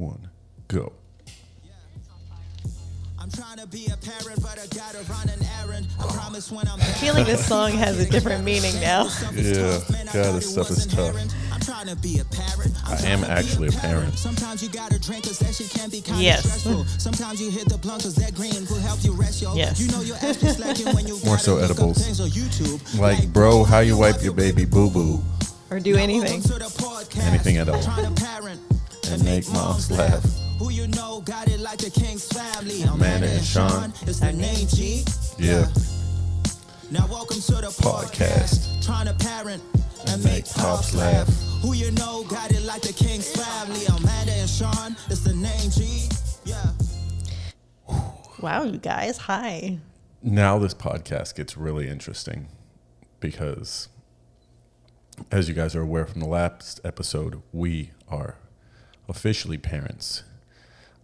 one, go. I'm trying to be a parent, but I gotta run an errand. I promise when I'm back. I feel like this song has a different meaning now. Yeah, God, this stuff is tough. I'm trying to be a parent. I am actually a parent. Sometimes you gotta drink because that shit can be kind of stressful. Sometimes you hit the blunt because that green will help you rest, yo. You know you're actually slacking when you more so edibles. Like, bro, how you wipe your baby boo-boo? Or do anything. Anything at all. And make moms laugh. Who you know got it like the King's family. Amanda and Sean. It's the name G. Yeah. Now welcome to the podcast. Trying to parent and make pops laugh. Who you know got it like the King's family. Amanda and Sean. It's the name G. Yeah. Wow, you guys. Hi. Now this podcast gets really interesting because, as you guys are aware from the last episode, we are officially parents.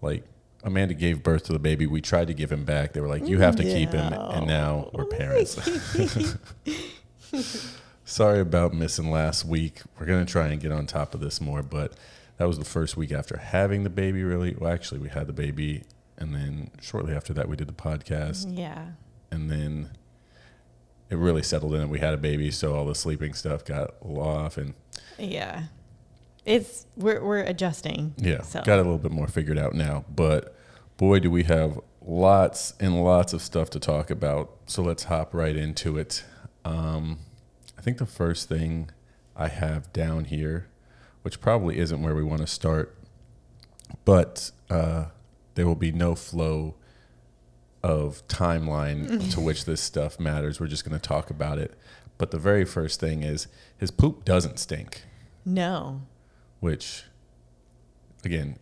Like, Amanda gave birth to the baby. We tried to give him back. They were like, you have to keep him. And now we're parents. Sorry about missing last week. We're going to try and get on top of this more. But that was the first week after having the baby, really. Well, actually, we had the baby. And then shortly after that, we did the podcast. Yeah. And then it really settled in. And we had a baby. So all the sleeping stuff got off. And yeah. It's we're adjusting. Yeah, so. Got a little bit more figured out now. But boy, do we have lots and lots of stuff to talk about. So let's hop right into it. I think the first thing I have down here, which probably isn't where we want to start, but there will be no flow of timeline to which this stuff matters. We're just going to talk about it. But the very first thing is his poop doesn't stink. No. Which, again,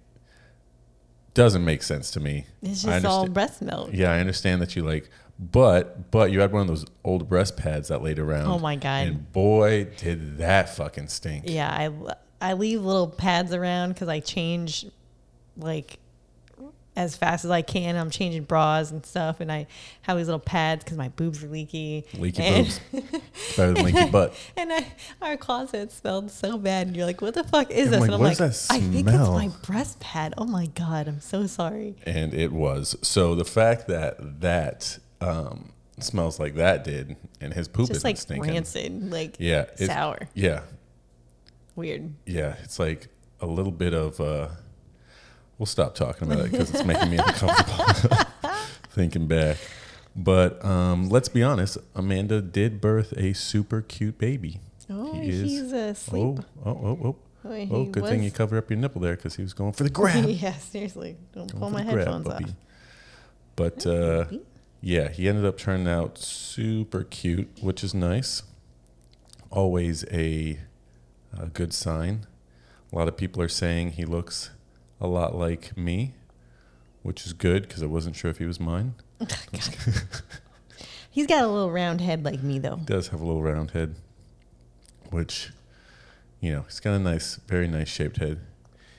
doesn't make sense to me. It's just all breast milk. Yeah, I understand that you like, but you had one of those old breast pads that laid around. Oh, my God. And boy, did that fucking stink. Yeah, I leave little pads around because I change, like, as fast as I can. I'm changing bras and stuff, and I have these little pads because my boobs are leaky. Leaky boobs. Better than leaky butt. And our closet smelled so bad, and you're like, what the fuck is this? And I'm like, I think it's my breast pad. Oh, my God. I'm so sorry. And it was. So the fact that smells like that did, and his poop is like stinking. Just like rancid, like sour. Yeah. Weird. Yeah. It's like a little bit of... We'll stop talking about it because it's making me uncomfortable thinking back. But let's be honest, Amanda did birth a super cute baby. Oh, he's asleep. Oh. Wait, good thing you covered up your nipple there because he was going for the grab. Yeah, seriously. Don't pull my headphones off. But, yeah, he ended up turning out super cute, which is nice. Always a good sign. A lot of people are saying he looks a lot like me, which is good because I wasn't sure if he was mine. He's got a little round head like me, though. He does have a little round head, which, he's got a nice, very nice shaped head.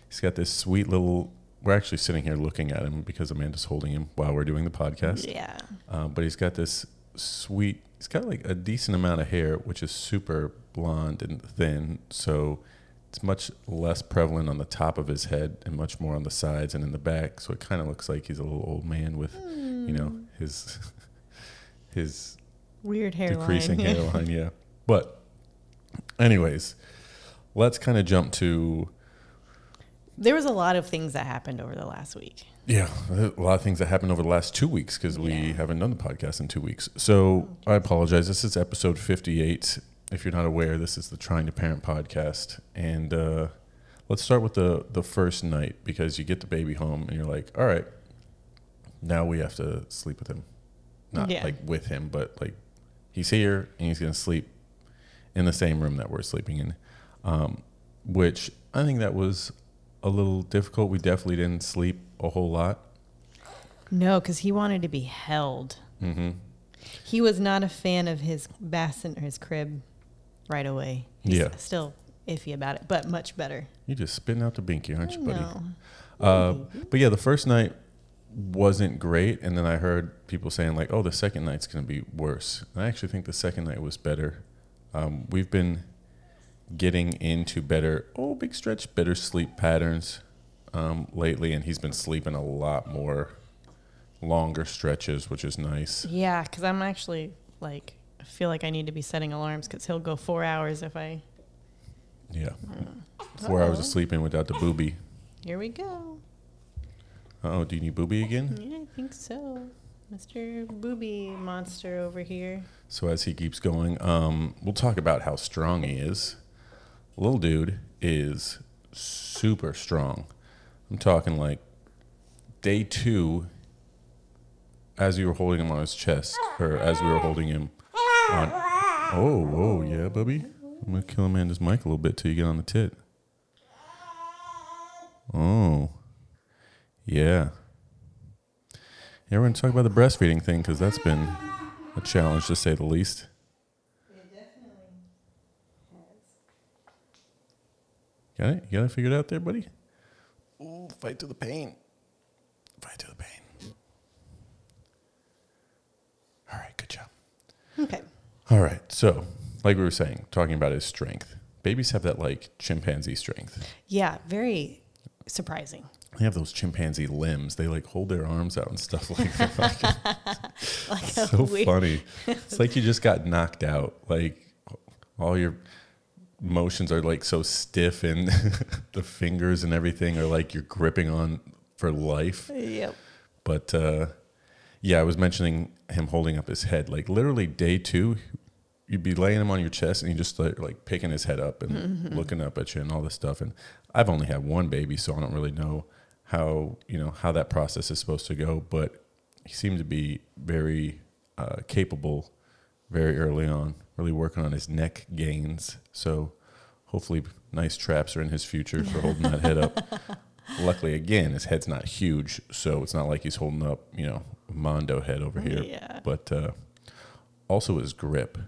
He's got this sweet little... We're actually sitting here looking at him because Amanda's holding him while we're doing the podcast. Yeah. But he's got this sweet... He's got like a decent amount of hair, which is super blonde and thin, so... It's much less prevalent on the top of his head and much more on the sides and in the back. So it kind of looks like he's a little old man with, his weird hairline, decreasing hairline. Yeah. But anyways, let's kind of jump to. There was a lot of things that happened over the last week. Yeah. A lot of things that happened over the last 2 weeks because we haven't done the podcast in 2 weeks. So I apologize. This is episode 58. If you're not aware, this is the Trying to Parent podcast. And let's start with the first night because you get the baby home and you're like, all right, now we have to sleep with him. Not like with him, but like he's here and he's going to sleep in the same room that we're sleeping in, which I think that was a little difficult. We definitely didn't sleep a whole lot. No, because he wanted to be held. Mm-hmm. He was not a fan of his bassinet or his crib. Right away. He's still iffy about it, but much better. You're just spitting out the binky, aren't you, buddy? But yeah, the first night wasn't great. And then I heard people saying like, oh, the second night's going to be worse. And I actually think the second night was better. We've been getting into better, better sleep patterns. lately, and he's been sleeping a lot more longer stretches, which is nice. Yeah, because I'm actually like, I feel like I need to be setting alarms because he'll go 4 hours if I. Yeah. 4 hours of sleeping without the booby. Here we go. Uh-oh, do you need booby again? Yeah, I think so. Mr. Booby Monster over here. So as he keeps going, we'll talk about how strong he is. Little dude is super strong. I'm talking like day two, as you were holding him on his chest, or as we were holding him on... Oh, whoa, yeah, Bubby. I'm going to kill Amanda's mic a little bit till you get on the tit. Oh, yeah. Yeah, we're going to talk about the breastfeeding thing because that's been a challenge to say the least. It definitely has. Got it? You got it figured out there, buddy? Ooh, fight through the pain. Fight through the pain. All right, good job. Okay. All right, so like we were saying, talking about his strength. Babies have that like chimpanzee strength. Yeah, very surprising. They have those chimpanzee limbs. They like hold their arms out and stuff like that. Like so weird. Funny. It's like you just got knocked out. Like all your motions are like so stiff, and the fingers and everything are like you're gripping on for life. Yep. But yeah, I was mentioning him holding up his head. Like literally day two, you'd be laying him on your chest and you just like picking his head up and looking up at you and all this stuff. And I've only had one baby, so I don't really know how, you know, how that process is supposed to go, but he seemed to be very capable very early on, really working on his neck gains. So hopefully nice traps are in his future for holding that head up. Luckily, again, his head's not huge, so it's not like he's holding up, you know, Mondo head over here. Yeah. But also his grip,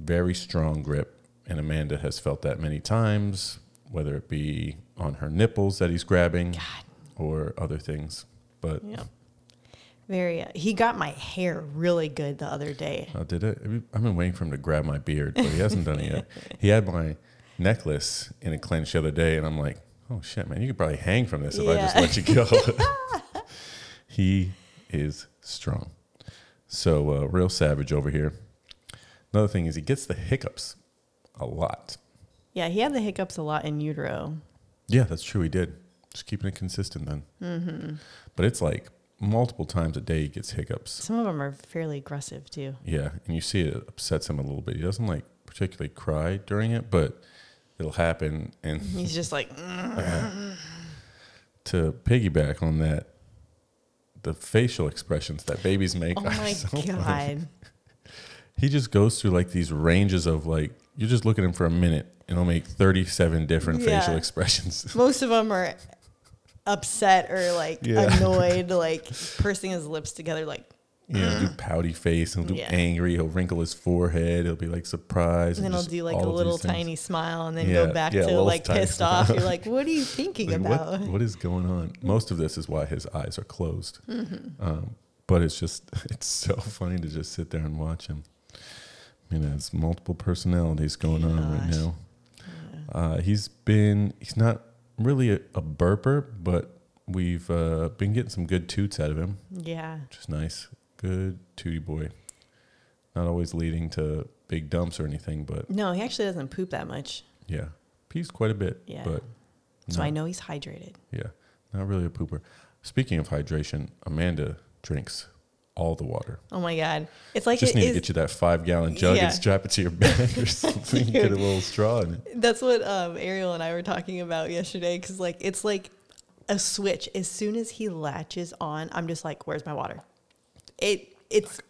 very strong grip, and Amanda has felt that many times, whether it be on her nipples that he's grabbing or other things. But yeah, very. He got my hair really good the other day. Oh, did it? I've been waiting for him to grab my beard, but he hasn't done it yet. He had my necklace in a clinch the other day, and I'm like, oh, shit, man, you could probably hang from this if I just let you go. He is strong. So real savage over here. Another thing is he gets the hiccups a lot. Yeah, he had the hiccups a lot in utero. Yeah, that's true. He did. Just keeping it consistent then. Mm-hmm. But it's like multiple times a day he gets hiccups. Some of them are fairly aggressive too. Yeah, and you see it upsets him a little bit. He doesn't like particularly cry during it, but it'll happen. And he's just like... To piggyback on that, the facial expressions that babies make are so funny. Oh my God. He just goes through like these ranges of like, you just look at him for a minute and he'll make 37 different facial expressions. Most of them are upset or like annoyed, like pursing his lips together, like. Yeah, he'll do pouty face, and he'll do angry, he'll wrinkle his forehead, he'll be like surprised. And then he'll do like a little tiny smile and then go back to like pissed off. You're like, what are you thinking like, about? What is going on? Most of this is why his eyes are closed. Mm-hmm. But it's just, it's so funny to just sit there and watch him. I mean, there's multiple personalities going on right now. Yeah. He's not really a burper, but we've been getting some good toots out of him. Yeah. Which is nice. Good tooty boy. Not always leading to big dumps or anything, but. No, he actually doesn't poop that much. Yeah. Pees quite a bit. Yeah. But so I know he's hydrated. Yeah. Not really a pooper. Speaking of hydration, Amanda drinks all the water. Oh my God. It's like just need to get you that 5-gallon jug and strap it to your back or something. Get a little straw in it. That's what Ariel and I were talking about yesterday, because like it's like a switch. As soon as he latches on, I'm just like, where's my water? It's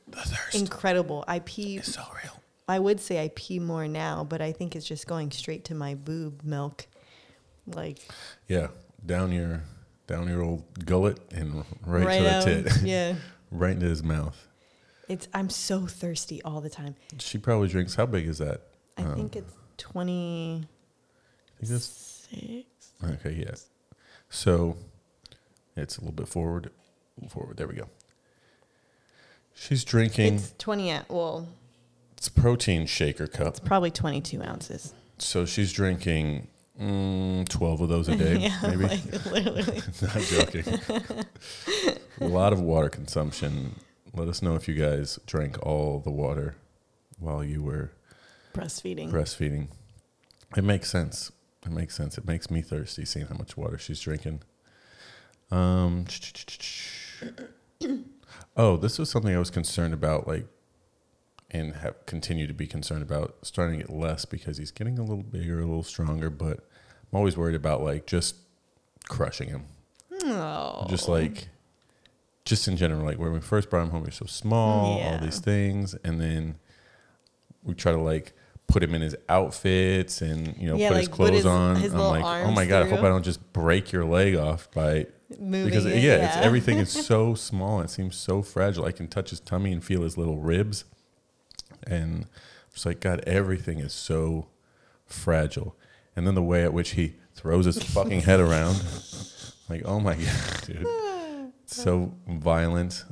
incredible. I pee. It's so real. I would say I pee more now, but I think it's just going straight to my boob milk. Like yeah, down your old gullet and right to the tit. Yeah. Right into his mouth. I'm so thirsty all the time. She probably drinks. How big is that? I think it's 26. Okay, yeah. So it's a little bit forward. There we go. She's drinking. It's 20. Well, it's a protein shaker cup. It's probably 22 ounces. So she's drinking 12 of those a day, yeah, maybe. Like, literally. Not joking. A lot of water consumption. Let us know if you guys drank all the water while you were breastfeeding. It makes sense. It makes me thirsty seeing how much water she's drinking. Oh, this was something I was concerned about, like, and have continued to be concerned about, starting to get less because he's getting a little bigger, a little stronger, but I'm always worried about, like, just crushing him. Oh. Just, like, just in general, like, when we first brought him home, he was so small, yeah, all these things, and then we try to, like, put him in his outfits and, you know, yeah, put like his clothes on. I'm like, oh my God, I hope I don't just break your leg off by moving. Because it's everything is so small. It seems so fragile. I can touch his tummy and feel his little ribs. And it's like, God, everything is so fragile. And then the way at which he throws his fucking head around, like, oh my God, dude. So violent.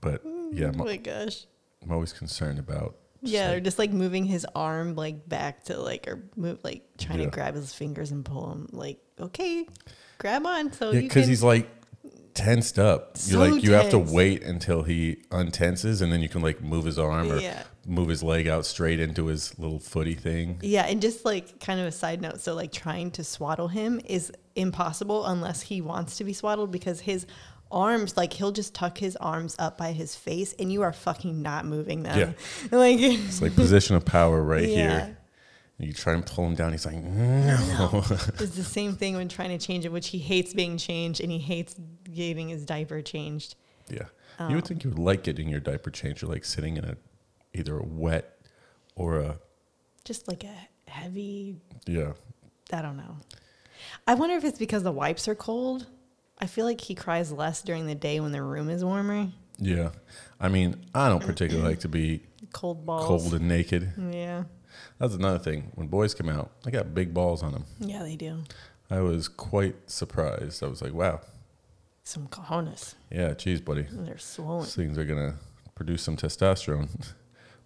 But yeah, oh my gosh. I'm always concerned about. Yeah, like, or just like moving his arm like back to like, or move like trying to grab his fingers and pull him. Like, okay, grab on. So yeah, because he's like tensed up. So you're like, you have to wait until he untenses, and then you can like move his arm or move his leg out straight into his little footy thing. Yeah, and just like kind of a side note. So like trying to swaddle him is impossible unless he wants to be swaddled, because his arms, like he'll just tuck his arms up by his face and you are fucking not moving them. Yeah. Like it's like position of power right here. And you try and pull him down, he's like, no. It's the same thing when trying to change it, which he hates being changed and he hates getting his diaper changed. Yeah. You would think you would like getting your diaper changed, or like sitting in either a wet or a just like a heavy. Yeah. I don't know. I wonder if it's because the wipes are cold. I feel like he cries less during the day when the room is warmer. Yeah. I mean, I don't particularly like to be cold and naked. Yeah. That's another thing. When boys come out, they got big balls on them. Yeah, they do. I was quite surprised. I was like, wow. Some cojones. Yeah, geez, buddy. They're swollen. These things are going to produce some testosterone.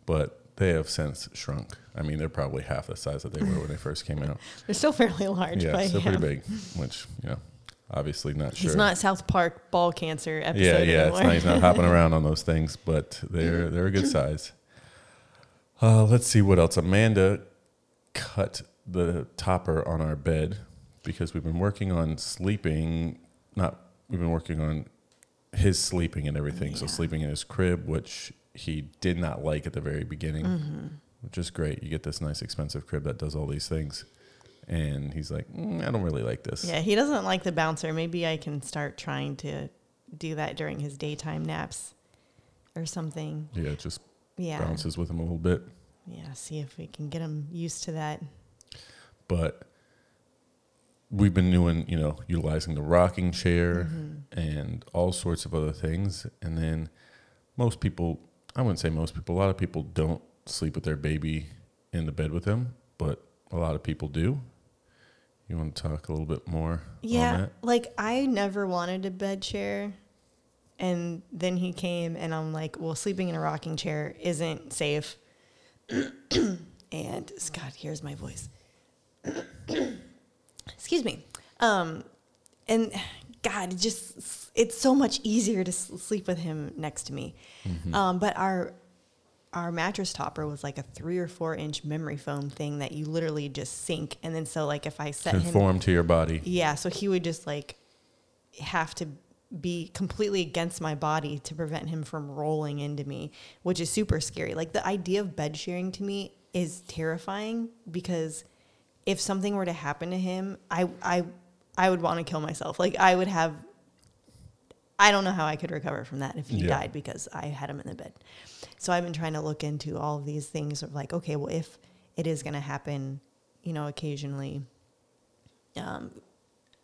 But they have since shrunk. I mean, they're probably half the size that they were when they first came out. They're still fairly large. Yeah, still pretty big, which, you know. Obviously not sure. He's not South Park ball cancer episode anymore. He's not hopping around on those things, but they're a good size. Let's see what else. Amanda cut the topper on our bed because we've been working on his sleeping and everything. Yeah. So sleeping in his crib, which he did not like at the very beginning, which is great. You get this nice expensive crib that does all these things. And he's like, I don't really like this. Yeah, he doesn't like the bouncer. Maybe I can start trying to do that during his daytime naps or something. Yeah, it just bounces with him a little bit. Yeah, see if we can get him used to that. But we've been doing, you know, utilizing the rocking chair and all sorts of other things. And then a lot of people don't sleep with their baby in the bed with them, but a lot of people do. You want to talk a little bit more on that? Like, I never wanted a bed chair. And then he came, and I'm like, well, sleeping in a rocking chair isn't safe. And, Scott, here's my voice. Excuse me. And, God, it's so much easier to sleep with him next to me. But our mattress topper was like a 3 or 4 inch memory foam thing that you literally just sink. And then so like if I set him... Conform to your body. Yeah. So he would just like have to be completely against my body to prevent him from rolling into me, which is super scary. Like the idea of bed sharing to me is terrifying, because if something were to happen to him, I would want to kill myself. Like I don't know how I could recover from that if he died, because I had him in the bed. So I've been trying to look into all of these things of like, okay, well, if it is going to happen, you know, occasionally,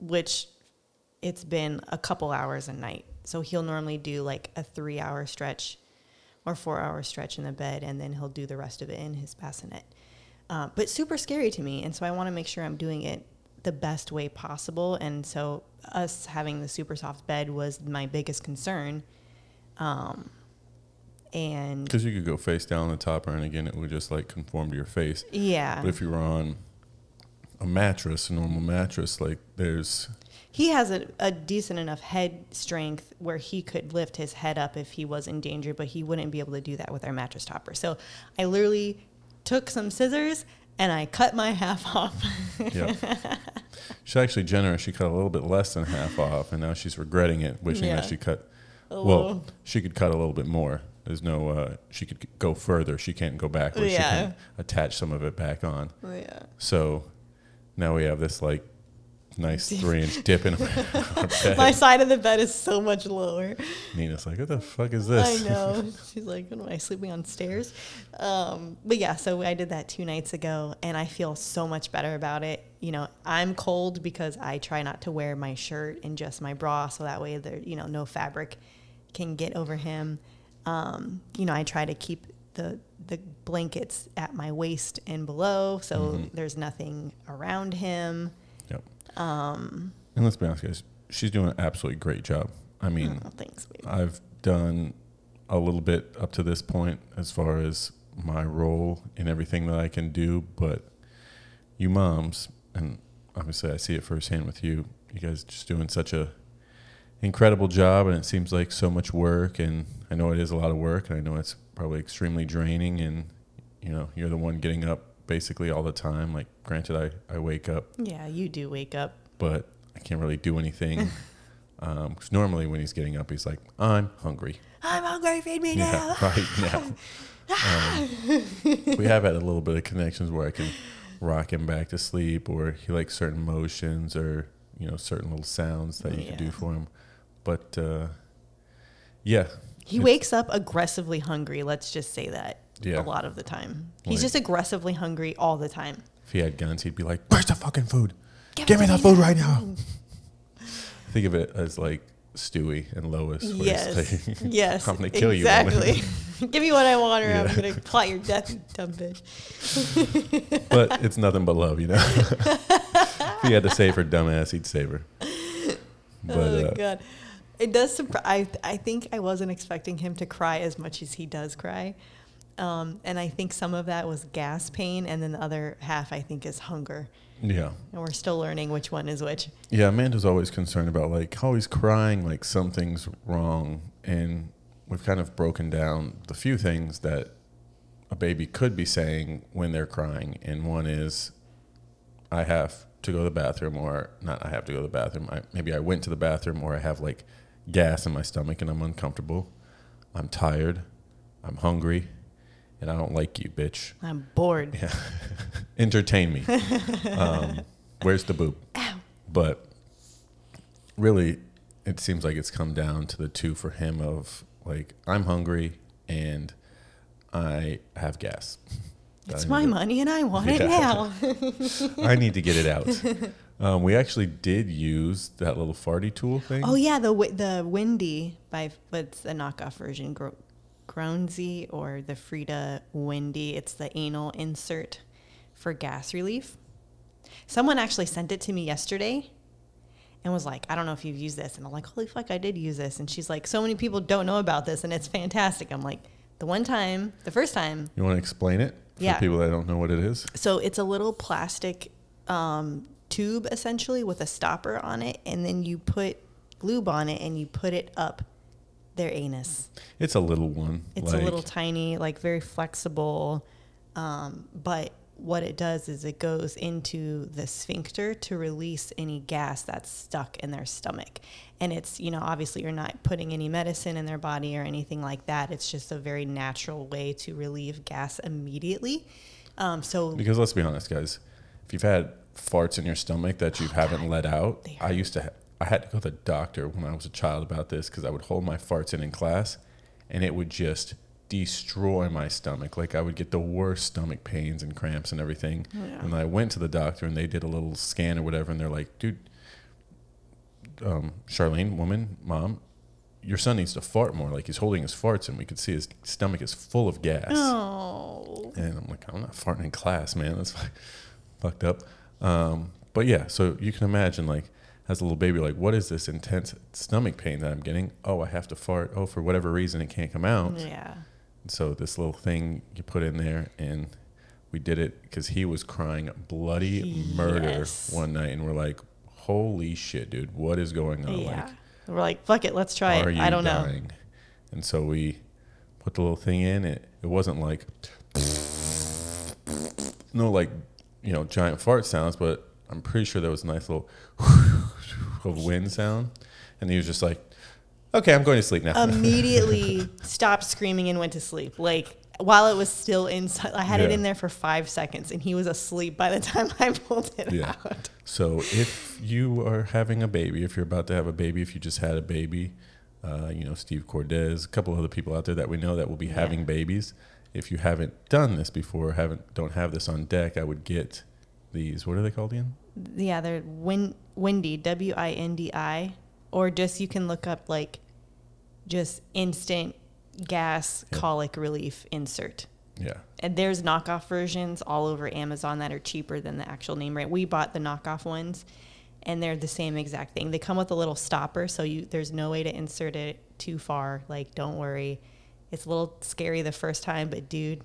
which it's been a couple hours a night. So he'll normally do like a 3 hour stretch or 4 hour stretch in the bed, and then he'll do the rest of it in his bassinet. But super scary to me. And so I want to make sure I'm doing it the best way possible. And so us having the super soft bed was my biggest concern. And because you could go face down on the topper, and again, it would just like conform to your face. Yeah. But if you were on a mattress, a normal mattress. Like there's... He has a decent enough head strength where he could lift his head up if he was in danger, but he wouldn't be able to do that with our mattress topper. So I literally took some scissors and I cut my half off. Yep. She's actually generous. She cut a little bit less than half off, and now she's regretting it, wishing that she cut... Well, she could cut a little bit more. There's no... she could go further. She can't go backwards. Yeah. She can attach some of it back on. Oh, yeah. So now we have this, like, nice 3-inch dip in our bed. My side of the bed is so much lower. Nina's like, what the fuck is this? I know. She's like, am I sleeping on stairs? But yeah, so I did that 2 nights ago, and I feel so much better about it. You know, I'm cold because I try not to wear my shirt and just my bra, so that way there, you know, no fabric can get over him. You know, I try to keep the blankets at my waist and below, so there's nothing around him. And let's be honest, guys, she's doing an absolutely great job. I mean, thanks, baby. I've done a little bit up to this point as far as my role in everything that I can do, but you moms, and obviously I see it firsthand with you, you guys are just doing such a incredible job, and it seems like so much work, and I know it is a lot of work, and I know it's probably extremely draining, and you know, you're the one getting up basically all the time. Like, granted, I wake up. Yeah, you do wake up. But I can't really do anything. Because normally when he's getting up, he's like, I'm hungry. I'm hungry, feed me now. Right now. We have had a little bit of connections where I can rock him back to sleep, or he likes certain motions, or, you know, certain little sounds that you can do for him. But, yeah. He wakes up aggressively hungry. Let's just say that. Yeah. A lot of the time. He's just aggressively hungry all the time. If he had guns, he'd be like, where's the fucking food? Give me the food right now. Think of it as like Stewie and Lois. Yes. Like, yes. I'm going to kill you. Exactly. Give me what I want, or I'm going to plot your death, you dumb bitch. But it's nothing but love, you know? If he had to save her dumb ass, he'd save her. But, God. It does surprise. I think I wasn't expecting him to cry as much as he does cry. And I think some of that was gas pain, and then the other half I think is hunger. Yeah. And we're still learning which one is which. Yeah, Amanda's always concerned about like how he's crying, like something's wrong, and we've kind of broken down the few things that a baby could be saying when they're crying, and one is I have to go to the bathroom, or not I have to go to the bathroom, maybe I went to the bathroom, or I have like gas in my stomach and I'm uncomfortable, I'm tired, I'm hungry. And I don't like you, bitch. I'm bored. Yeah. Entertain me. Where's the boob? Ow. But really, it seems like it's come down to the two for him of like, I'm hungry and I have gas. It's my money and I want it now. I need to get it out. We actually did use that little farty tool thing. Oh, yeah. The Windy, it's the knockoff version, Cronzy, or the Frida Windy. It's the anal insert for gas relief. Someone actually sent it to me yesterday and was like, I don't know if you've used this. And I'm like, holy fuck, I did use this. And she's like, so many people don't know about this and it's fantastic. I'm like, the first time. You want to explain it for people that don't know what it is? So it's a little plastic tube essentially with a stopper on it. And then you put lube on it and you put it up their anus. It's a little one. It's a little tiny, like very flexible. But what it does is it goes into the sphincter to release any gas that's stuck in their stomach. And it's, you know, obviously you're not putting any medicine in their body or anything like that. It's just a very natural way to relieve gas immediately. Because let's be honest, guys, if you've had farts in your stomach that you haven't let out, I had to go to the doctor when I was a child about this because I would hold my farts in class and it would just destroy my stomach. Like I would get the worst stomach pains and cramps and everything. Yeah. And I went to the doctor and they did a little scan or whatever. And they're like, dude, Charlene, mom, your son needs to fart more. Like he's holding his farts and we could see his stomach is full of gas. Oh. And I'm like, I'm not farting in class, man. That's like fucked up. But yeah, so you can imagine like, as a little baby, like, what is this intense stomach pain that I'm getting? Oh, I have to fart. Oh, for whatever reason, it can't come out. Yeah. So this little thing you put in there, and we did it because he was crying bloody murder one night, and we're like, holy shit, dude, what is going on? Yeah. Like, we're like, fuck it, let's try it. I don't know. And so we put the little thing in. It wasn't like, no, like, you know, giant fart sounds, but I'm pretty sure there was a nice little of wind sound. And he was just like, okay, I'm going to sleep now. Immediately stopped screaming and went to sleep. Like, while it was still inside, I had it in there for 5 seconds, and he was asleep by the time I pulled it out. So if you are having a baby, if you're about to have a baby, if you just had a baby, you know, Steve Cordes, a couple other people out there that we know that will be having babies. If you haven't done this before, don't have this on deck, I would get these. What are they called again? Yeah, they're Windy, W-I-N-D-I, or just you can look up like just instant gas colic relief insert. Yeah. And there's knockoff versions all over Amazon that are cheaper than the actual name brand. We bought the knockoff ones, and they're the same exact thing. They come with a little stopper, so there's no way to insert it too far. Like, don't worry. It's a little scary the first time, but dude,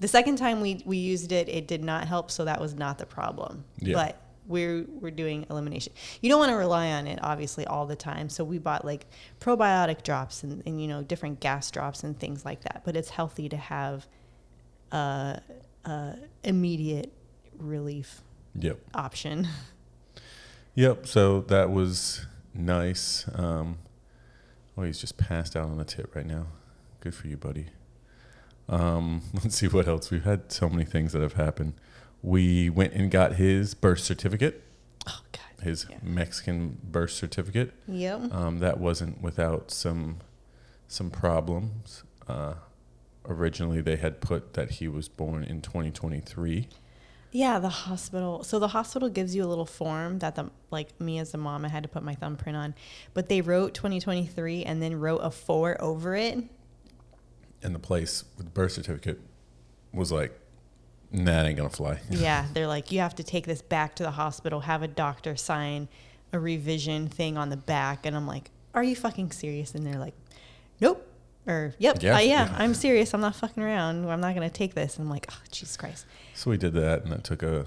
the second time we used it, it did not help, so that was not the problem. Yeah. But we're doing elimination. You don't want to rely on it, obviously, all the time. So we bought like probiotic drops and you know, different gas drops and things like that. But it's healthy to have immediate relief option. Yep. So that was nice. He's just passed out on the tip right now. Good for you, buddy. Let's see what else. We've had so many things that have happened. We went and got his birth certificate. Oh, God. His Mexican birth certificate. Yep. That wasn't without some problems. Originally, they had put that he was born in 2023. Yeah, the hospital. So the hospital gives you a little form that me as a mom, I had to put my thumbprint on. But they wrote 2023 and then wrote a 4 over it. And the place with the birth certificate was like, nah, it ain't gonna fly. Yeah, they're like, you have to take this back to the hospital, have a doctor sign a revision thing on the back. And I'm like, are you fucking serious? And they're like, nope. Or, yep, I'm serious. I'm not fucking around. I'm not gonna take this. And I'm like, oh, Jesus Christ. So we did that, and that took a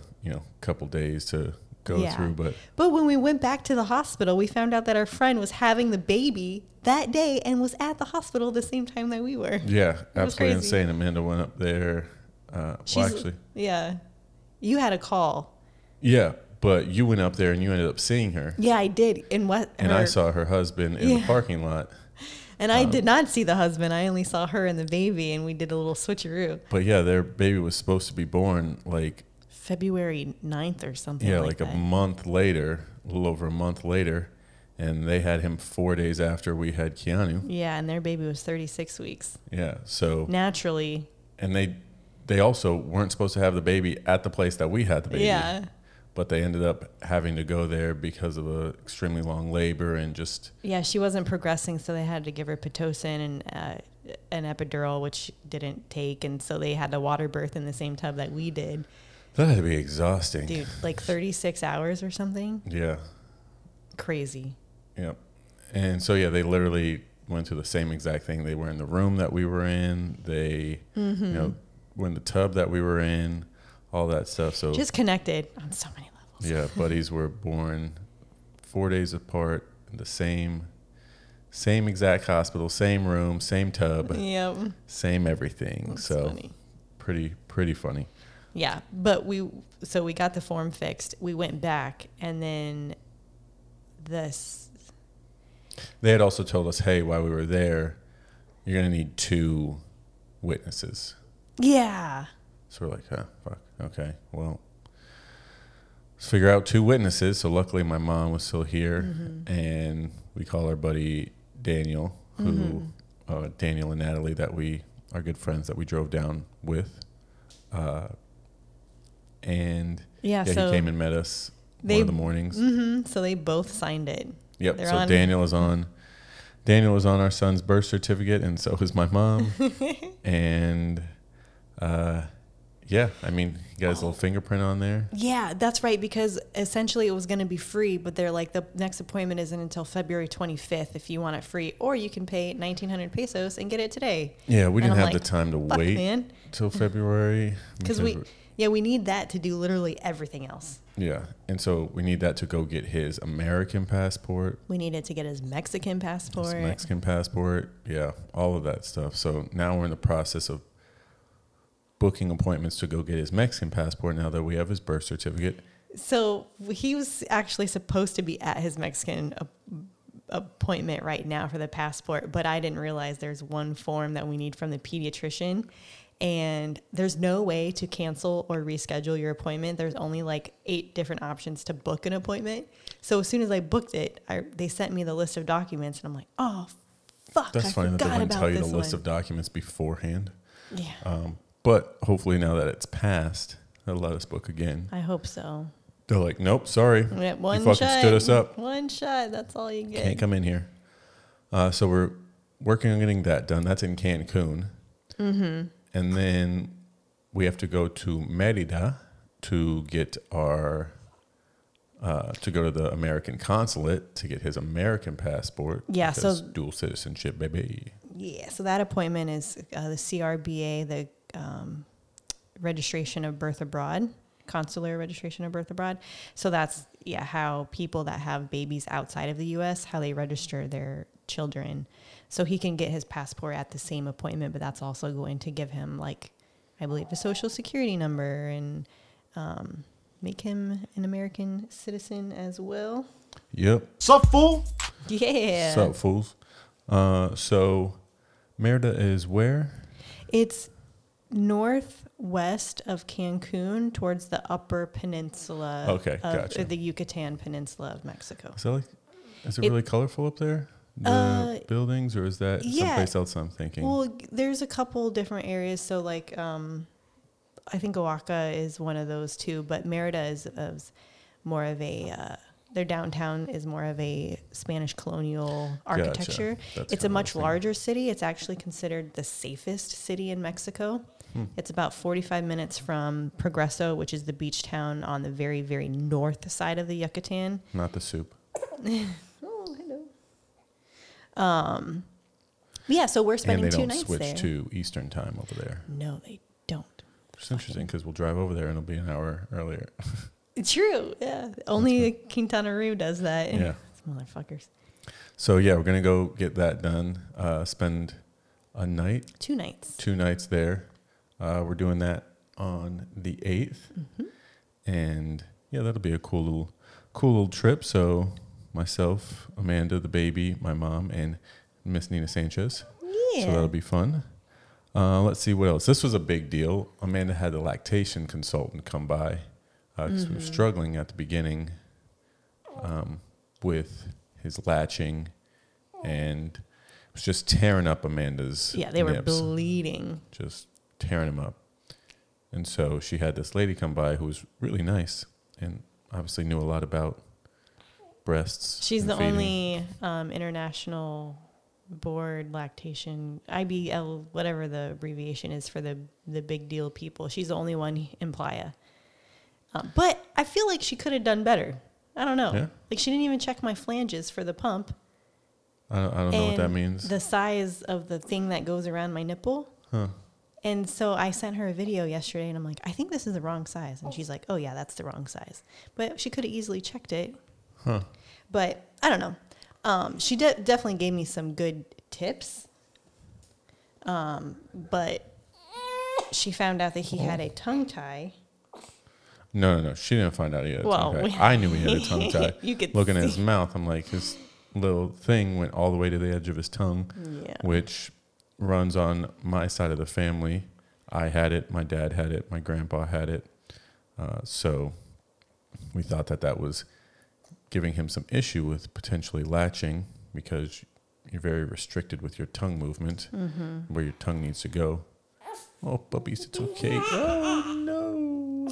couple days to go through. But when we went back to the hospital, we found out that our friend was having the baby that day and was at the hospital the same time that we were. Yeah, absolutely insane. Amanda went up there. You had a call. Yeah, but you went up there and you ended up seeing her. Yeah, I did. And I saw her husband in the parking lot. And I did not see the husband. I only saw her and the baby, and we did a little switcheroo. But yeah, their baby was supposed to be born like February 9th or something. Yeah, like that. A little over a month later, and they had him 4 days after we had Keanu. Yeah, and their baby was 36 weeks. Yeah, so naturally. And They also weren't supposed to have the baby at the place that we had the baby. Yeah. But they ended up having to go there because of an extremely long labor and just... Yeah, she wasn't progressing, so they had to give her Pitocin and an epidural, which didn't take. And so they had the water birth in the same tub that we did. That had to be exhausting. Dude, like 36 hours or something? Yeah. Crazy. Yep. And so, yeah, they literally went through the same exact thing. They were in the room that we were in. They, were in the tub that we were in, all that stuff. So just connected on so many levels. Yeah, buddies were born 4 days apart in the same exact hospital, same room, same tub, same everything. That's so funny. Pretty funny. Yeah, but we got the form fixed. We went back, and then they had also told us, hey, while we were there, you're gonna need two witnesses. Yeah. So we're like, huh, fuck. Okay, well, let's figure out two witnesses. So luckily my mom was still here, and we call our buddy Daniel, who Daniel and Natalie that we are good friends that we drove down with. So he came and met us one of the mornings. Mm-hmm, so they both signed it. Yep. So Daniel is on our son's birth certificate, and so is my mom. And he got his little fingerprint on there. Yeah, that's right, because essentially it was going to be free, but they're like, the next appointment isn't until February 25th if you want it free, or you can pay 1,900 pesos and get it today. Yeah, we didn't have the time to wait until February. Because we... Yeah, we need that to do literally everything else. Yeah, and so we need that to go get his American passport. We need it to get his Mexican passport. His Mexican passport, yeah, all of that stuff. So now we're in the process of booking appointments to go get his Mexican passport now that we have his birth certificate. So he was actually supposed to be at his Mexican appointment right now for the passport, but I didn't realize there's one form that we need from the pediatrician, and there's no way to cancel or reschedule your appointment. There's only like 8 different options to book an appointment. So as soon as I booked it, they sent me the list of documents, and I'm like, oh, fuck, that's fine that they wouldn't tell you the list of documents beforehand. Yeah. But hopefully now that it's passed, they'll let us book again. I hope so. They're like, nope, sorry. Yeah, one shot. You fucking stood us up. One shot. That's all you get. Can't come in here. So we're working on getting that done. That's in Cancun. Mm-hmm. And then we have to go to Merida to get our, to go to the American consulate to get his American passport. Yeah. So dual citizenship, baby. Yeah. So that appointment is the CRBA, the registration of birth abroad. Consular registration of birth abroad. So that's, yeah, how people that have babies outside of the U.S., how they register their children. So he can get his passport at the same appointment, but that's also going to give him, like, I believe a social security number and make him an American citizen as well. Yep. Sup, fool? Yeah. Sup, fools? So Merida is where? It's northwest of Cancun towards the upper peninsula of the Yucatan Peninsula of Mexico. Is it really colorful up there? The buildings, or is that someplace else I'm thinking? Well, there's a couple different areas. So like, I think Oaxaca is one of those too, but Merida is more of a, their downtown is more of a Spanish colonial architecture. Gotcha. It's a much larger city. It's actually considered the safest city in Mexico. It's about 45 minutes from Progreso, which is the beach town on the very, very north side of the Yucatan. Not the soup. Oh, hello. Yeah, so we're spending 2 nights there. And they don't switch to Eastern time over there. No, they don't. It's interesting because we'll drive over there and it'll be an hour earlier. True, yeah. Only Quintana Roo does that. Yeah. Those motherfuckers. So, yeah, we're going to go get that done. Spend a night. 2 nights. 2 nights there. We're doing that on the 8th, and yeah, that'll be a cool little trip. So myself, Amanda, the baby, my mom, and Miss Nina Sanchez. Yeah. So that'll be fun. Let's see what else. This was a big deal. Amanda had the lactation consultant come by because we were struggling at the beginning with his latching, and it was just tearing up Amanda's. Yeah, they were bleeding. Just tearing him up. And so she had this lady come by who was really nice and obviously knew a lot about breasts. She's the only international board lactation, IBL, whatever the abbreviation is for the big deal people. She's the only one in Playa. But I feel like she could have done better. I don't know. Yeah. Like she didn't even check my flanges for the pump. I don't know what that means. The size of the thing that goes around my nipple. Huh. And so I sent her a video yesterday, and I'm like, I think this is the wrong size. And she's like, oh, yeah, that's the wrong size. But she could have easily checked it. Huh. But I don't know. She definitely gave me some good tips. But she found out that he had a tongue tie. No. She didn't find out he had a tongue tie. I knew he had a tongue tie. You could Looking at his mouth, I'm like, his little thing went all the way to the edge of his tongue, which runs on my side of the family. I had it. My dad had it. My grandpa had it. So we thought that was giving him some issue with potentially latching because you're very restricted with your tongue movement, where your tongue needs to go. Oh, puppies, it's okay. Oh, no.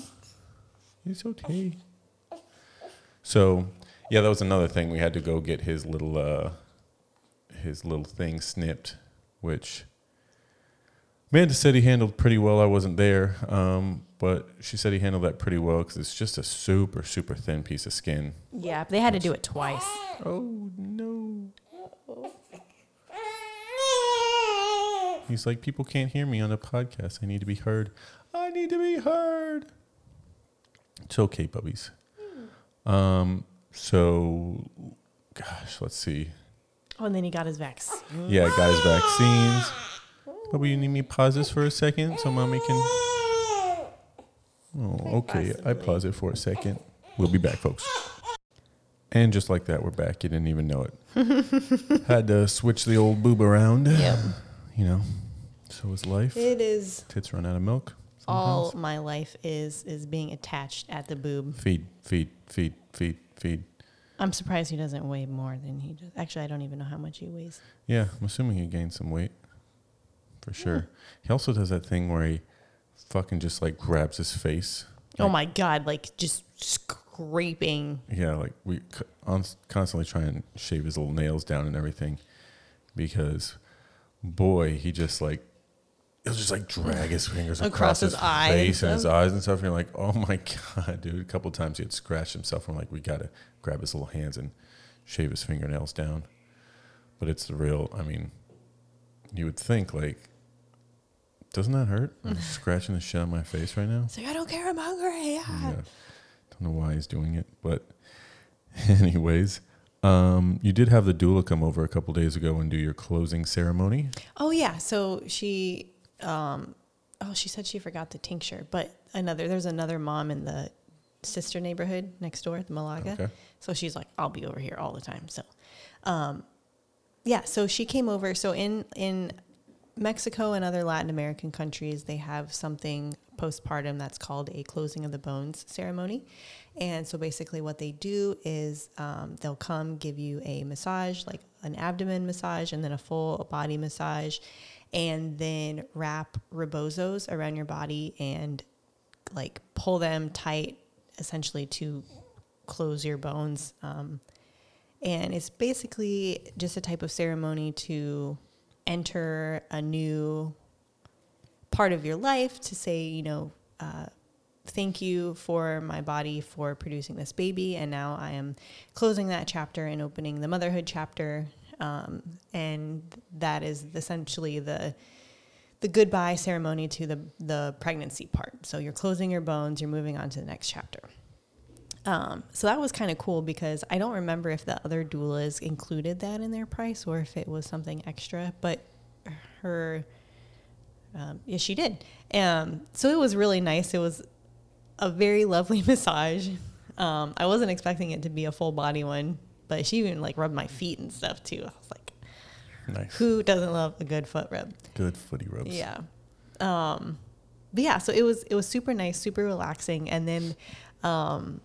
It's okay. So, yeah, that was another thing. We had to go get his little thing snipped, which Amanda said he handled pretty well. I wasn't there, but she said he handled that pretty well because it's just a super, super thin piece of skin. Yeah, they had to do it twice. Oh, no. He's like, people can't hear me on a podcast. I need to be heard. I need to be heard. It's okay, puppies. So, gosh, let's see. Oh, and then he got his vaccine. Yeah, got his vaccines. But you need me to pause this for a second so mommy can... Oh, okay. I pause it for a second. We'll be back, folks. And just like that, we're back. You didn't even know it. Had to switch the old boob around. Yep. You know, so is life. It is. Tits run out of milk. Sometimes. All my life is being attached at the boob. Feed, feed, feed, feed, feed. I'm surprised he doesn't weigh more than he does. Actually, I don't even know how much he weighs. Yeah, I'm assuming he gained some weight. For sure. Yeah. He also does that thing where he fucking just like grabs his face. Like, oh my God, like just scraping. Yeah, like we constantly try and shave his little nails down and everything because boy, he just like, he'll just like drag his fingers across his eyes, face and his eyes and stuff. And you're like, oh my God, dude. A couple of times he had scratched himself. I'm like, we got to grab his little hands and shave his fingernails down. But it's the real, I mean, you would think like, doesn't that hurt? I'm scratching the shit out of my face right now. It's like, I don't care. I'm hungry. Yeah. Don't know why he's doing it. But anyways, you did have the doula come over a couple days ago and do your closing ceremony. Oh, yeah. So she... she said she forgot the tincture, but there's another mom in the sister neighborhood next door, the Malaga. Okay. So she's like, I'll be over here all the time. So, so she came over. So in Mexico and other Latin American countries, they have something postpartum that's called a closing of the bones ceremony. And so basically what they do is, they'll come give you a massage, like an abdomen massage and then a full body massage, and then wrap rebozos around your body and like pull them tight essentially to close your bones. And it's basically just a type of ceremony to enter a new part of your life to say, you know, thank you for my body for producing this baby. And now I am closing that chapter and opening the motherhood chapter. And that is essentially the goodbye ceremony to the pregnancy part. So you're closing your bones, you're moving on to the next chapter. So that was kind of cool because I don't remember if the other doulas included that in their price or if it was something extra, but her, yes, she did. So it was really nice. It was a very lovely massage. I wasn't expecting it to be a full body one. But she even like rubbed my feet and stuff too. I was like, nice. Who doesn't love a good foot rub? Good footy rubs. Yeah. But yeah, so it was super nice, super relaxing. And then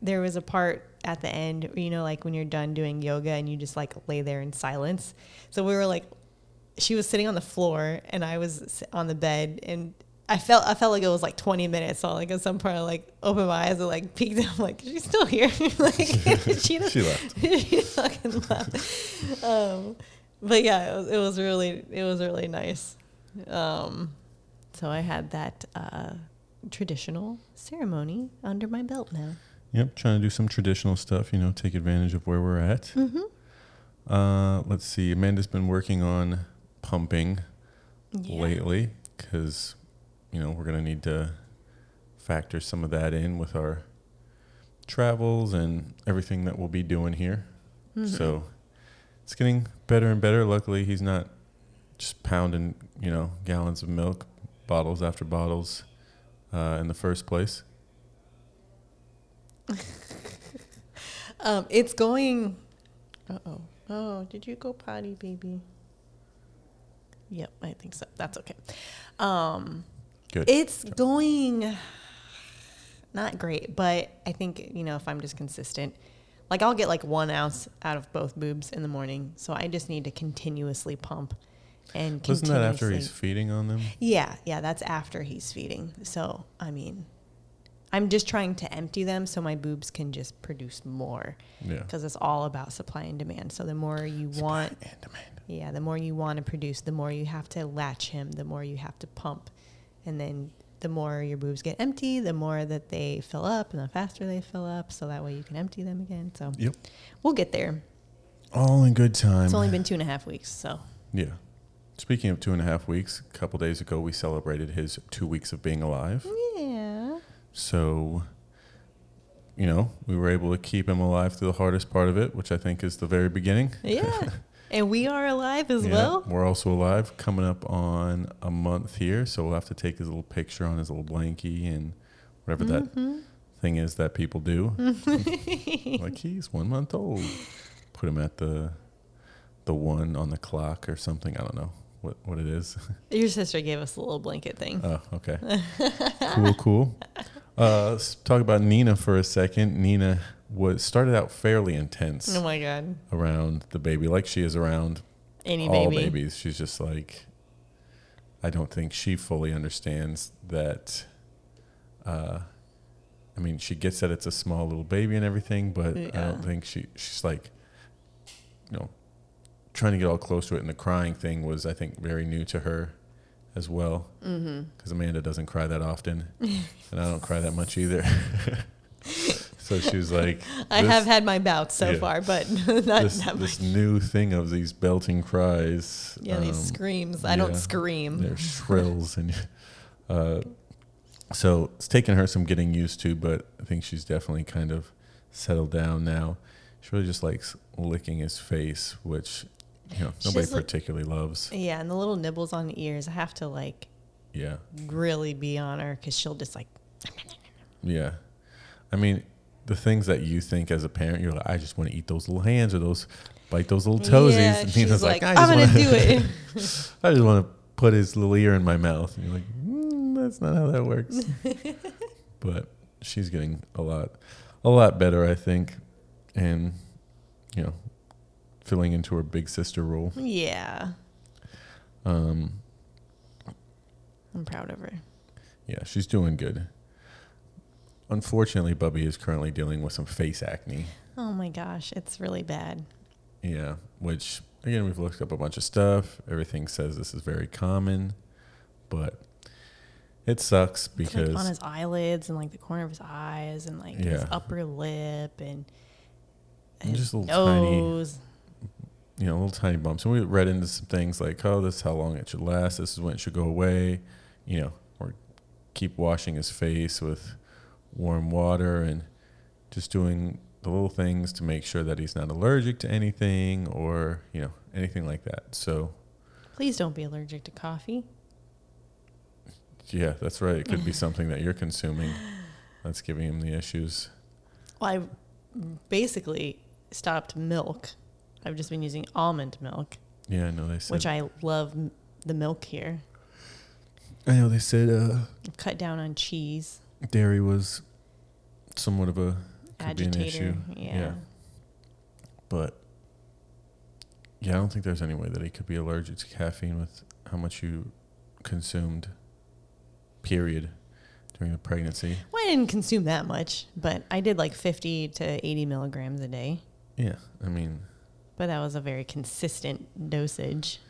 there was a part at the end, you know, like when you're done doing yoga and you just like lay there in silence. So we were like, she was sitting on the floor and I was on the bed, and I felt like it was like 20 minutes. So like at some point I like opened my eyes and like peeked up, like, she's still here. Like she left. She fucking left. But yeah, it was really nice. So I had that traditional ceremony under my belt now. Yep, trying to do some traditional stuff. You know, take advantage of where we're at. Mm-hmm. Let's see. Amanda's been working on pumping lately because, you know, we're going to need to factor some of that in with our travels and everything that we'll be doing here. Mm-hmm. So it's getting better and better. Luckily, he's not just pounding, you know, gallons of milk, bottles after bottles in the first place. It's going... Uh-oh. Oh, did you go potty, baby? Yep, I think so. That's okay. Good. It's going not great, but I think, you know, if I'm just consistent, like I'll get like 1 ounce out of both boobs in the morning. So I just need to continuously pump and continuously. Isn't that after he's feeding on them? Yeah. Yeah. That's after he's feeding. So, I mean, I'm just trying to empty them so my boobs can just produce more. Yeah. Because it's all about supply and demand. So the more you want. Supply and demand. Yeah. The more you want to produce, the more you have to latch him, the more you have to pump. And then the more your boobs get empty, the more that they fill up and the faster they fill up. So that way you can empty them again. So yep. We'll get there. All in good time. It's only been 2.5 weeks. So yeah, Speaking of 2.5 weeks, a couple days ago we celebrated his 2 weeks of being alive. Yeah. So, you know, we were able to keep him alive through the hardest part of it, which I think is the very beginning. Yeah. And we are alive as well. We're also alive, coming up on a month here. So we'll have to take his little picture on his little blankie and whatever that thing is that people do. Like, he's 1 month old. Put him at the one on the clock or something. I don't know what it is. Your sister gave us a little blanket thing. Oh, okay. Cool. Let's talk about Nina for a second. Nina started out fairly intense. Oh my God. Around the baby, like she is around all babies. She's just like, I don't think she fully understands that. I mean, she gets that it's a small little baby and everything, but yeah. I don't think she's like, you know, trying to get all close to it. And the crying thing was, I think, very new to her as well, because Amanda doesn't cry that often, and I don't cry that much either. So she was like, I have had my bouts so far, but not that much. This new thing of these belting cries. Yeah, these screams. I don't scream. They're shrills. And so it's taken her some getting used to, but I think she's definitely kind of settled down now. She really just likes licking his face, which, you know, nobody particularly loves. Yeah, and the little nibbles on the ears, I have to, like, really be on her, because she'll just, like... Yeah. I mean, the things that you think as a parent, you're like, I just want to eat those little hands or bite those little toesies. Yeah, and Nina's like, I'm going to do it. I just want to put his little ear in my mouth. And you're like, that's not how that works. But she's getting a lot better, I think. And, you know, filling into her big sister role. Yeah. I'm proud of her. Yeah, she's doing good. Unfortunately, Bubby is currently dealing with some face acne. Oh, my gosh. It's really bad. Yeah, which, again, we've looked up a bunch of stuff. Everything says this is very common, but it sucks because... It's like on his eyelids and, like, the corner of his eyes and, like, his upper lip and... And just little nose. Tiny, you know, little tiny bumps. And we read into some things like, oh, this is how long it should last. This is when it should go away, you know, or keep washing his face with warm water and just doing the little things to make sure that he's not allergic to anything or, you know, anything like that. So please don't be allergic to coffee. Yeah, that's right. It could be something that you're consuming that's giving him the issues. Well, I basically stopped milk. I've just been using almond milk. Yeah, I know they said. Which I love the milk here. I know they said. I've cut down on cheese. Dairy was somewhat of an issue. Yeah. But yeah, I don't think there's any way that he could be allergic to caffeine with how much you consumed. Period. During the pregnancy. Well, I didn't consume that much, but I did like 50 to 80 milligrams a day. Yeah, I mean. But that was a very consistent dosage.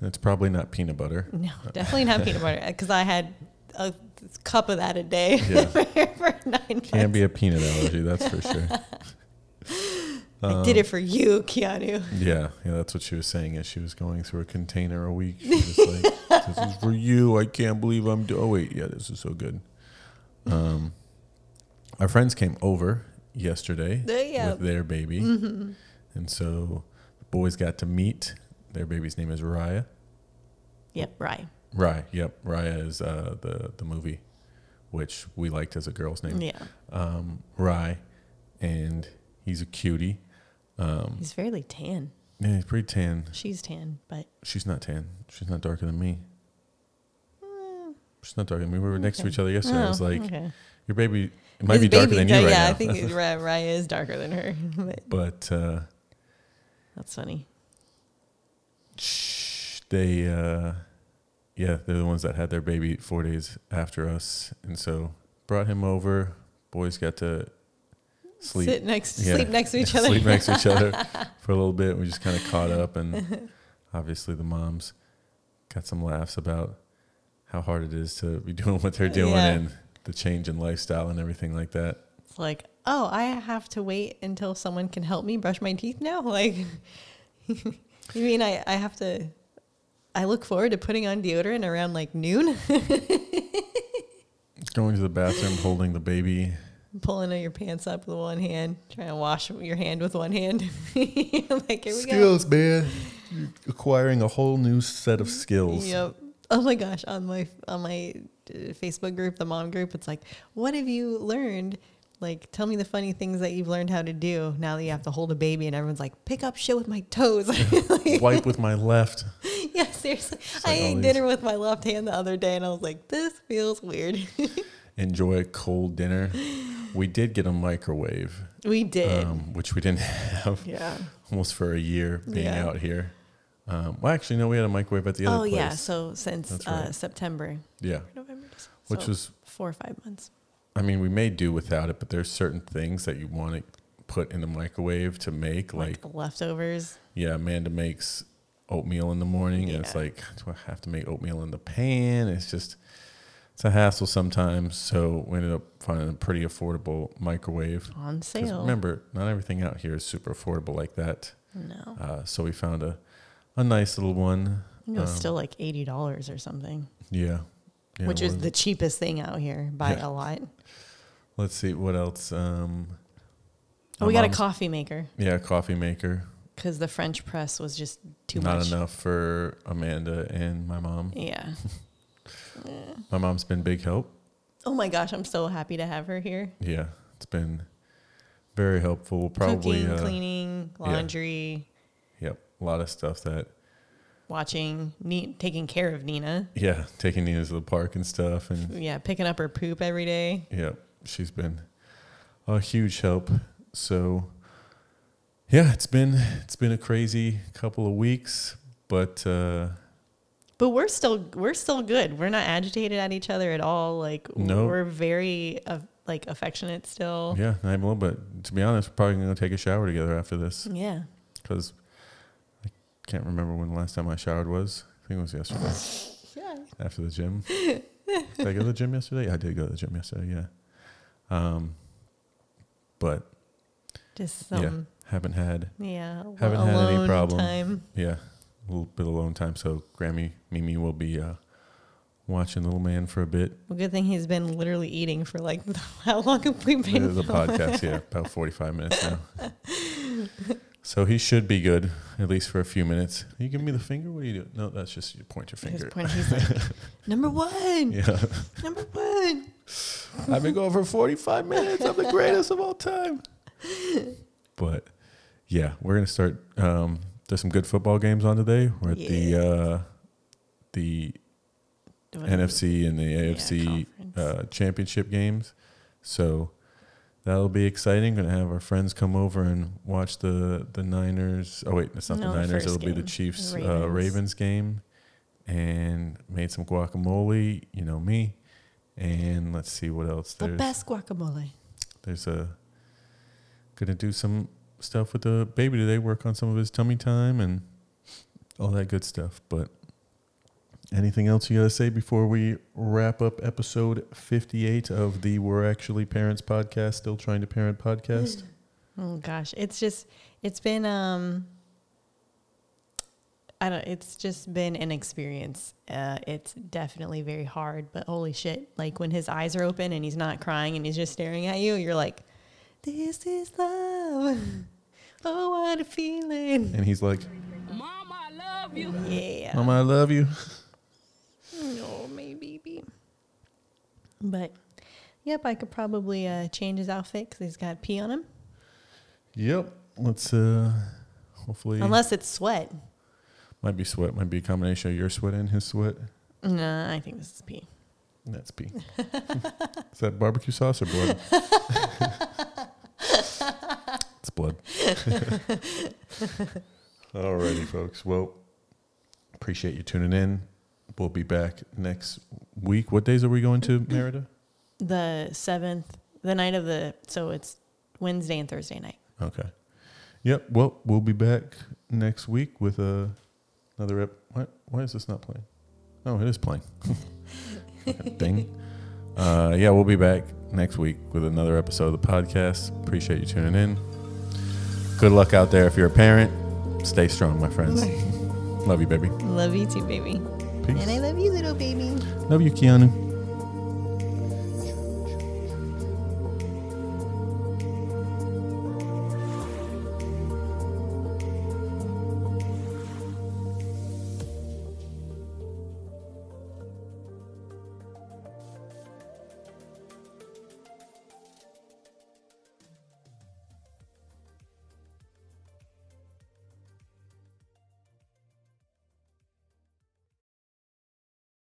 That's probably not peanut butter. No, definitely not peanut butter, because I had a cup of that a day for 9 months. Can't be a peanut allergy, that's for sure. I did it for you, Keanu. Yeah, that's what she was saying as she was going through a container a week. She was like, this is for you. I can't believe I'm doing. Oh, wait, yeah, this is so good. Our friends came over yesterday with their baby, and so the boys got to meet. Their baby's name is Raya. Yep, Raya. Raya is the movie, which we liked as a girl's name. Yeah, Raya, and he's a cutie. He's fairly tan. Yeah, he's pretty tan. She's tan, but she's not tan. She's not darker than me. She's not darker than me. We were next to each other yesterday. I was like, your baby might be darker than you right now. Yeah, I think Raya is darker than her. But that's funny. They're the ones that had their baby 4 days after us. And so brought him over. Boys got to sleep next to each other. Sleep next to each other for a little bit. We just kind of caught up. And obviously the moms got some laughs about how hard it is to be doing what they're doing and the change in lifestyle and everything like that. It's like, oh, I have to wait until someone can help me brush my teeth now? Like, you mean I have to I look forward to putting on deodorant around like noon. Going to the bathroom, holding the baby. Pulling your pants up with one hand, trying to wash your hand with one hand. Like, here we go. Skills, man. You're acquiring a whole new set of skills. Yep. Oh my gosh, on my Facebook group, the mom group, it's like, what have you learned? Like, tell me the funny things that you've learned how to do now that you have to hold a baby, and everyone's like, pick up shit with my toes. Like, wipe with my left. Yeah, seriously. Like, I ate dinner with my left hand the other day, and I was like, this feels weird. Enjoy a cold dinner. We did get a microwave. We did. Which we didn't have almost for a year being out here. Well, actually, no, we had a microwave at the other place. Oh, yeah. So since September. Yeah. November, December. Which was 4 or 5 months. I mean, we may do without it, but there's certain things that you want to put in the microwave to make. Like leftovers. Yeah. Amanda makes oatmeal in the morning. Yeah. And it's like, do I have to make oatmeal in the pan? It's just... it's a hassle sometimes, so we ended up finding a pretty affordable microwave. On sale. Remember, not everything out here is super affordable like that. No. So we found a nice little one. It was still like $80 or something. Yeah. Which is the cheapest thing out here by a lot. Let's see, what else? We got a coffee maker. Yeah, a coffee maker. Because the French press was just too much. Not enough for Amanda and my mom. Yeah. Yeah. My mom's been big help. Oh my gosh, I'm so happy to have her here. Yeah, it's been very helpful. We'll probably cooking, cleaning, laundry. Yeah. Yep, a lot of stuff that. Watching, taking care of Nina. Yeah, taking Nina to the park and stuff, and picking up her poop every day. Yeah, she's been a huge help. So, yeah, it's been a crazy couple of weeks, but. But we're still good. We're not agitated at each other at all. Like, no. We're very affectionate still. Yeah, not even a little bit. To be honest, we're probably gonna go take a shower together after this. Yeah. Because I can't remember when the last time I showered was. I think it was yesterday. Yeah. After the gym. Did I go to the gym yesterday? I did go to the gym yesterday. Yeah. But. Just some. Yeah. Haven't had any problem. Time. Yeah. A little bit of alone time, so Grammy Mimi will be watching Little Man for a bit. Well, good thing he's been literally eating for like how long have we been? The podcast, about 45 minutes now. So he should be good, at least for a few minutes. Are you giving me the finger? What are you doing? No, that's just you point your finger. He's like, number one. Yeah. Number one. I've been going for 45 minutes. I'm the greatest of all time. But yeah, we're gonna start. There's some good football games on today. We're at the NFC and the AFC championship games. So that'll be exciting. Going to have our friends come over and watch the Niners. Oh, wait, it's not the Niners. It'll be the Chiefs Ravens game. And made some guacamole, you know me. And let's see what else. The best guacamole. There's going to do some stuff with the baby today, work on some of his tummy time and all that good stuff. But anything else you gotta say before we wrap up episode 58 of the We're Actually Parents podcast, Still Trying to Parent podcast? Oh gosh, it's been it's just been an experience. It's definitely very hard, but holy shit, like when his eyes are open and he's not crying and he's just staring at you, you're like, this is love. Oh, what a feeling. And he's like, Mom, I love you. Yeah. Mom, I love you. No, my baby. But, yep, I could probably change his outfit because he's got pee on him. Yep. Let's hopefully. Unless it's sweat. Might be sweat. Might be a combination of your sweat and his sweat. Nah, I think this is pee. That's pee. Is that barbecue sauce or blood? It's blood. Alrighty, folks. Well, appreciate you tuning in. We'll be back next week. What days are we going to, Merida? The 7th, the night of so it's Wednesday and Thursday night. Okay. Yep. Well, we'll be back next week with another rep. Why is this not playing? Oh, it is playing. Thing. We'll be back next week with another episode of the podcast. Appreciate you tuning in. Good luck out there if you're a parent. Stay strong, my friends. Bye. Love you, baby. Love you too, baby. Peace. And I love you, little baby. Love you, Keanu.